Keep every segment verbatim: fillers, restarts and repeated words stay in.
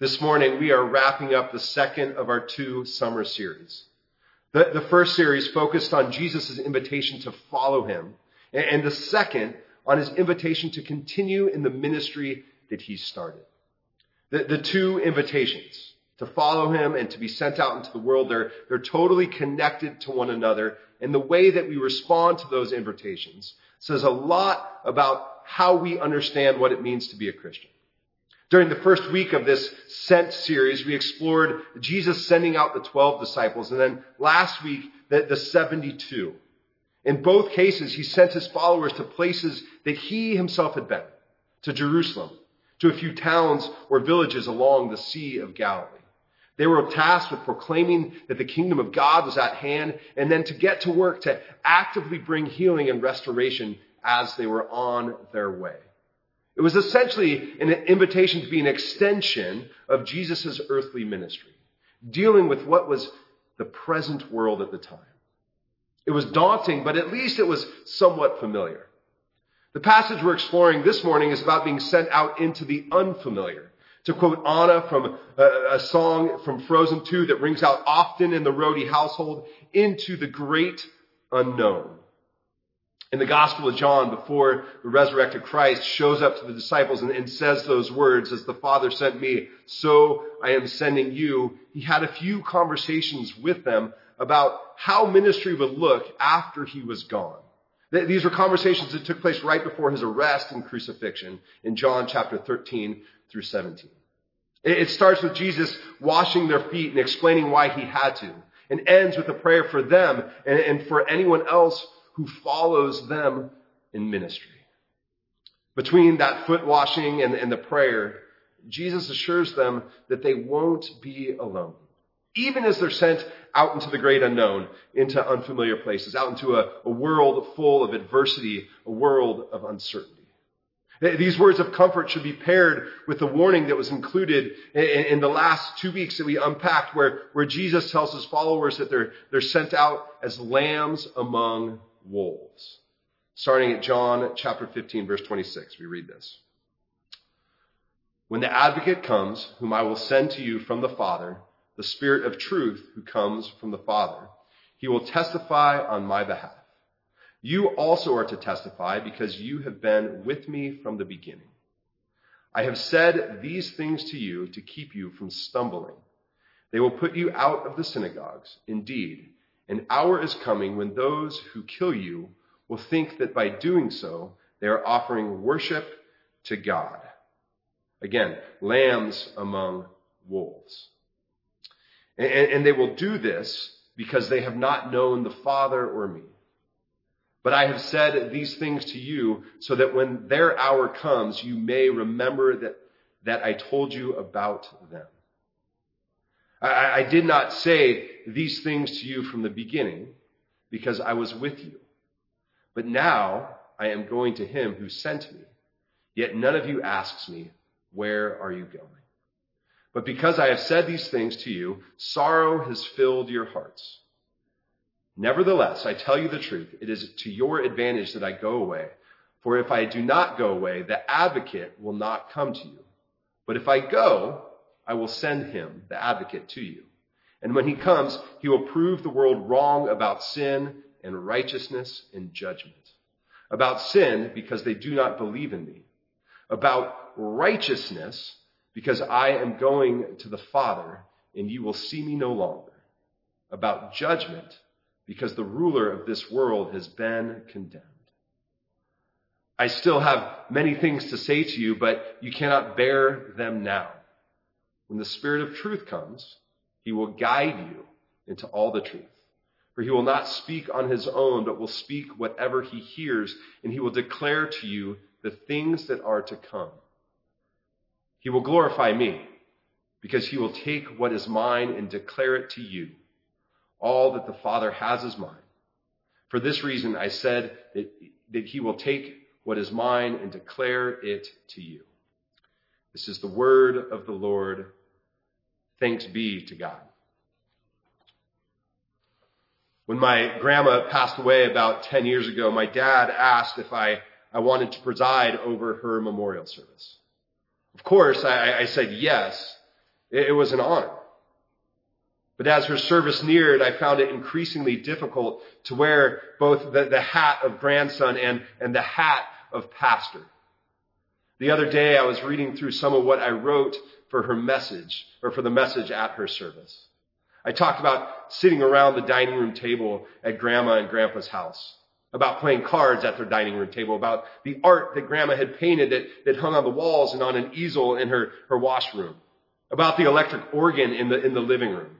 This morning, we are wrapping up the second of our two summer series. The, the first series focused on Jesus' invitation to follow him, and, and the second on his invitation to continue in the ministry that he started. The, the two invitations, to follow him and to be sent out into the world, they're, they're totally connected to one another, and the way that we respond to those invitations says a lot about how we understand what it means to be a Christian. During the first week of this Sent series, we explored Jesus sending out the twelve disciples, and then last week, the, the seventy-two. In both cases, he sent his followers to places that he himself had been, to Jerusalem, to a few towns or villages along the Sea of Galilee. They were tasked with proclaiming that the kingdom of God was at hand, and then to get to work to actively bring healing and restoration as they were on their way. It was essentially an invitation to be an extension of Jesus' earthly ministry, dealing with what was the present world at the time. It was daunting, but at least it was somewhat familiar. The passage we're exploring this morning is about being sent out into the unfamiliar. To quote Anna from a song from Frozen two that rings out often in the Rohde household, into the great unknown. In the Gospel of John, before the resurrected Christ shows up to the disciples and, and says those words, as the Father sent me, so I am sending you, he had a few conversations with them about how ministry would look after he was gone. Th- these were conversations that took place right before his arrest and crucifixion in John chapter thirteen through seventeen. It, it starts with Jesus washing their feet and explaining why he had to, and ends with a prayer for them and, and for anyone else who follows them in ministry. Between that foot washing and, and the prayer, Jesus assures them that they won't be alone. Even as they're sent out into the great unknown, into unfamiliar places, out into a, a world full of adversity, a world of uncertainty. These words of comfort should be paired with the warning that was included in, in the last two weeks that we unpacked, where, where Jesus tells his followers that they're, they're sent out as lambs among wolves. Starting at John chapter fifteen, verse twenty-six, we read this. When the advocate comes, whom I will send to you from the Father, the Spirit of truth who comes from the Father, he will testify on my behalf. You also are to testify because you have been with me from the beginning. I have said these things to you to keep you from stumbling. They will put you out of the synagogues. Indeed, an hour is coming when those who kill you will think that by doing so, they are offering worship to God. Again, lambs among wolves. And, and they will do this because they have not known the Father or me. But I have said these things to you so that when their hour comes, you may remember that, that I told you about them. I, I did not say these things to you from the beginning because I was with you. But now I am going to him who sent me. Yet none of you asks me, where are you going? But because I have said these things to you, sorrow has filled your hearts. Nevertheless, I tell you the truth, it is to your advantage that I go away. For if I do not go away, the advocate will not come to you. But if I go, I will send him, the advocate, to you. And when he comes, he will prove the world wrong about sin and righteousness and judgment. About sin, because they do not believe in me. About righteousness, because I am going to the Father, and you will see me no longer. About judgment, because the ruler of this world has been condemned. I still have many things to say to you, but you cannot bear them now. When the Spirit of truth comes, he will guide you into all the truth. For he will not speak on his own, but will speak whatever he hears, and he will declare to you the things that are to come. He will glorify me, because he will take what is mine and declare it to you. All that the Father has is mine. For this reason, I said that, that he will take what is mine and declare it to you. This is the word of the Lord. Thanks be to God. When my grandma passed away about ten years ago, my dad asked if I, I wanted to preside over her memorial service. Of course, I, I said yes, It was an honor. But as her service neared, I found it increasingly difficult to wear both the, the hat of grandson and, and the hat of pastor. The other day, I was reading through some of what I wrote for her message, or for the message at her service. I talked about sitting around the dining room table at Grandma and Grandpa's house, about playing cards at their dining room table, about the art that Grandma had painted that, that hung on the walls and on an easel in her, her washroom, about the electric organ in the, in the living room,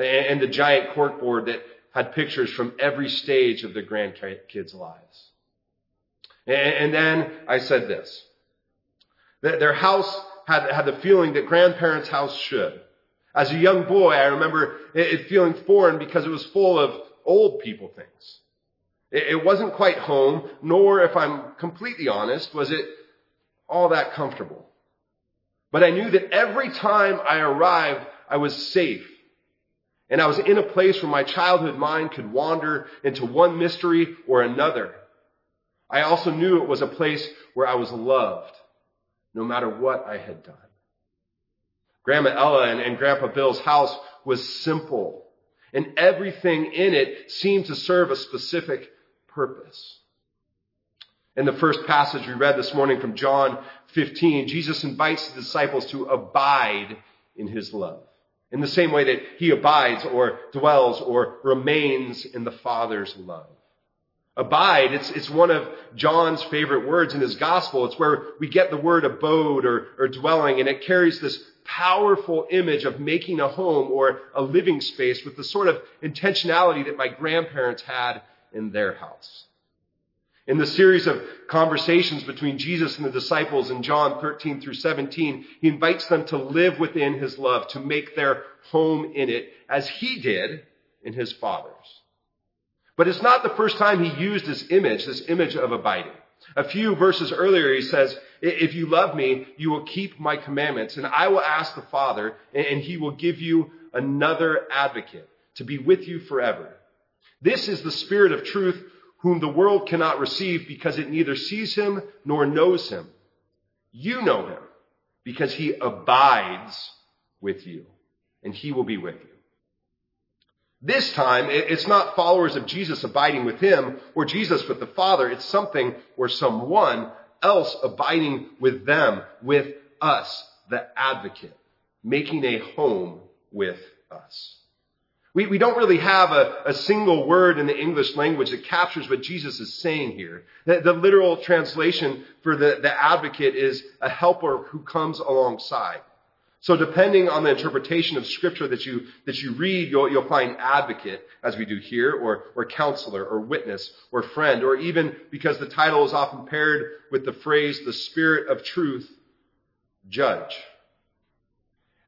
and the giant corkboard that had pictures from every stage of the grandkids' lives. And then I said this, that their house had, had the feeling that grandparents' house should. As a young boy, I remember it feeling foreign because it was full of old people things. It wasn't quite home, nor, if I'm completely honest, was it all that comfortable. But I knew that every time I arrived, I was safe. And I was in a place where my childhood mind could wander into one mystery or another. I also knew it was a place where I was loved, no matter what I had done. Grandma Ella and, and Grandpa Bill's house was simple, and everything in it seemed to serve a specific purpose. In the first passage we read this morning from John fifteen, Jesus invites the disciples to abide in his love, in the same way that he abides or dwells or remains in the Father's love. Abide, it's, it's one of John's favorite words in his gospel. It's where we get the word abode or, or dwelling, and it carries this powerful image of making a home or a living space with the sort of intentionality that my grandparents had in their house. In the series of conversations between Jesus and the disciples in John thirteen through seventeen, he invites them to live within his love, to make their home in it, as he did in his Father's. But it's not the first time he used this image, this image of abiding. A few verses earlier, he says, if you love me, you will keep my commandments, and I will ask the Father, and he will give you another advocate to be with you forever. This is the Spirit of truth, whom the world cannot receive because it neither sees him nor knows him. You know him because he abides with you, and he will be with you. This time, it's not followers of Jesus abiding with him or Jesus with the Father. It's something or someone else abiding with them, with us, the advocate, making a home with us. We, we don't really have a, a single word in the English language that captures what Jesus is saying here. The, the literal translation for the, the advocate is a helper who comes alongside. So depending on the interpretation of Scripture that you that you read, you'll, you'll find advocate, as we do here, or, or counselor, or witness, or friend, or even, because the title is often paired with the phrase, the Spirit of truth, judge.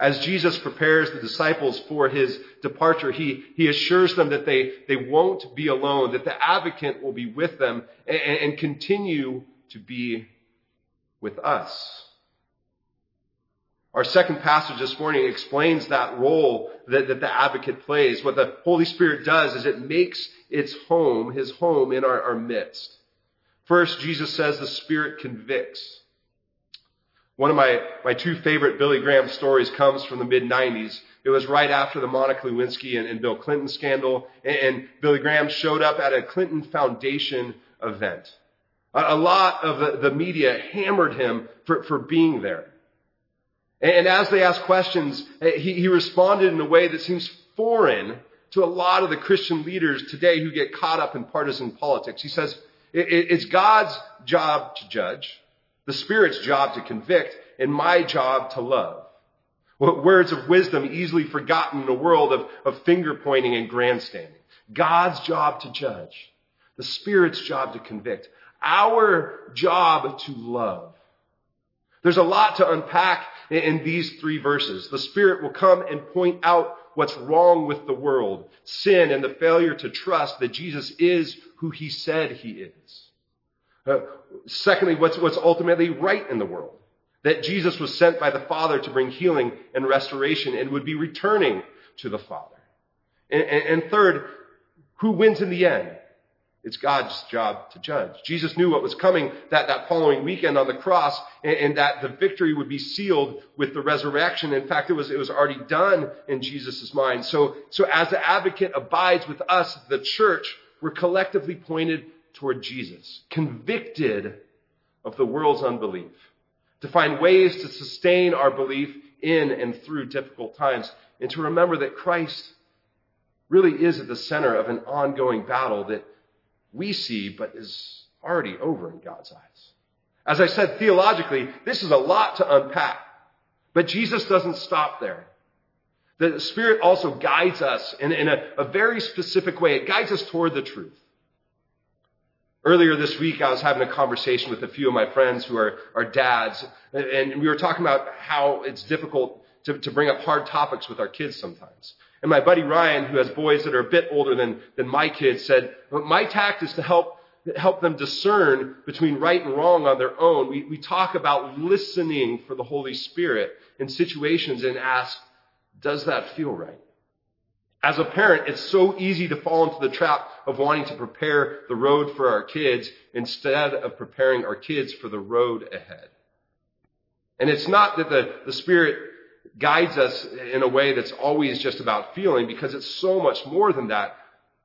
As Jesus prepares the disciples for his departure, he, he assures them that they, they won't be alone, that the advocate will be with them and, and continue to be with us. Our second passage this morning explains that role that, that the advocate plays. What the Holy Spirit does is it makes its home, his home, in our, our midst. First, Jesus says the Spirit convicts. One of my, my two favorite Billy Graham stories comes from the mid nineties. It was right after the Monica Lewinsky and, and Bill Clinton scandal, and, and Billy Graham showed up at a Clinton Foundation event. A, a lot of the, the media hammered him for, for being there. And as they asked questions, he, he responded in a way that seems foreign to a lot of the Christian leaders today who get caught up in partisan politics. He says, it's God's job to judge, the Spirit's job to convict, and my job to love. Words of wisdom easily forgotten in a world of, of finger-pointing and grandstanding. God's job to judge, the Spirit's job to convict, our job to love. There's a lot to unpack in these three verses. The Spirit will come and point out what's wrong with the world, sin, and the failure to trust that Jesus is who he said he is. Uh, secondly, what's, what's ultimately right in the world, that Jesus was sent by the Father to bring healing and restoration and would be returning to the Father. And, and, and third, who wins in the end? It's God's job to judge. Jesus knew what was coming that, that following weekend on the cross, and, and that the victory would be sealed with the resurrection. In fact, it was it was already done in Jesus' mind. So, so as the advocate abides with us, the church, we're collectively pointed toward Jesus, convicted of the world's unbelief, to find ways to sustain our belief in and through difficult times, and to remember that Christ really is at the center of an ongoing battle that we see, but is already over in God's eyes. As I said, theologically, this is a lot to unpack, but Jesus doesn't stop there. The Spirit also guides us in, in a, a very specific way. It guides us toward the truth. Earlier this week, I was having a conversation with a few of my friends who are, are dads, and we were talking about how it's difficult to, to bring up hard topics with our kids sometimes. And my buddy Ryan, who has boys that are a bit older than, than my kids, said, my tact is to help help them discern between right and wrong on their own. We, we talk about listening for the Holy Spirit in situations and ask, does that feel right? As a parent, it's so easy to fall into the trap of wanting to prepare the road for our kids instead of preparing our kids for the road ahead. And it's not that the, the Spirit guides us in a way that's always just about feeling, because it's so much more than that.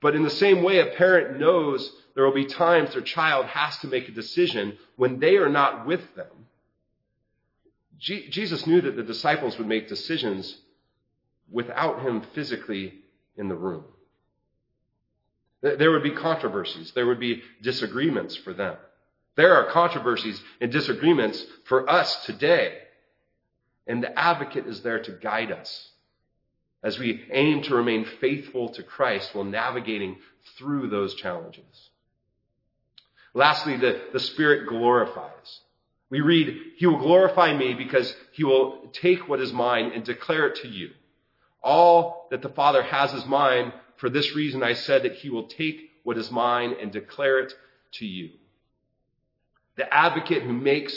But in the same way, a parent knows there will be times their child has to make a decision when they are not with them. Je- Jesus knew that the disciples would make decisions without him physically in the room. There would be controversies. There would be disagreements for them. There are controversies and disagreements for us today. And the advocate is there to guide us as we aim to remain faithful to Christ while navigating through those challenges. Lastly, the, the Spirit glorifies. We read, he will glorify me because he will take what is mine and declare it to you. All that the Father has is mine. For this reason, I said that he will take what is mine and declare it to you. The advocate who makes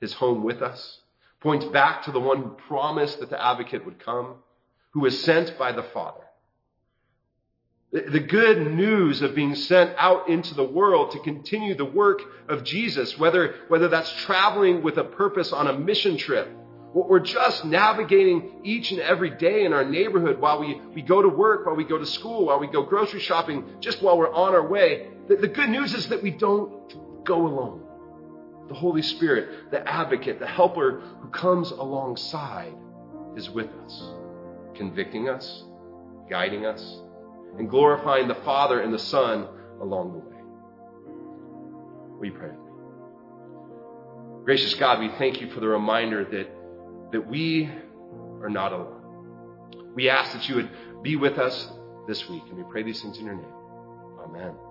his home with us points back to the one who promised that the advocate would come, who was sent by the Father. The good news of being sent out into the world to continue the work of Jesus, whether, whether that's traveling with a purpose on a mission trip, or just navigating each and every day in our neighborhood while we, we go to work, while we go to school, while we go grocery shopping, just while we're on our way. The, the good news is that we don't go alone. The Holy Spirit, the advocate, the helper who comes alongside is with us, convicting us, guiding us, and glorifying the Father and the Son along the way. Will you pray with me? Gracious God, we thank you for the reminder that, that we are not alone. We ask that you would be with us this week, and we pray these things in your name. Amen.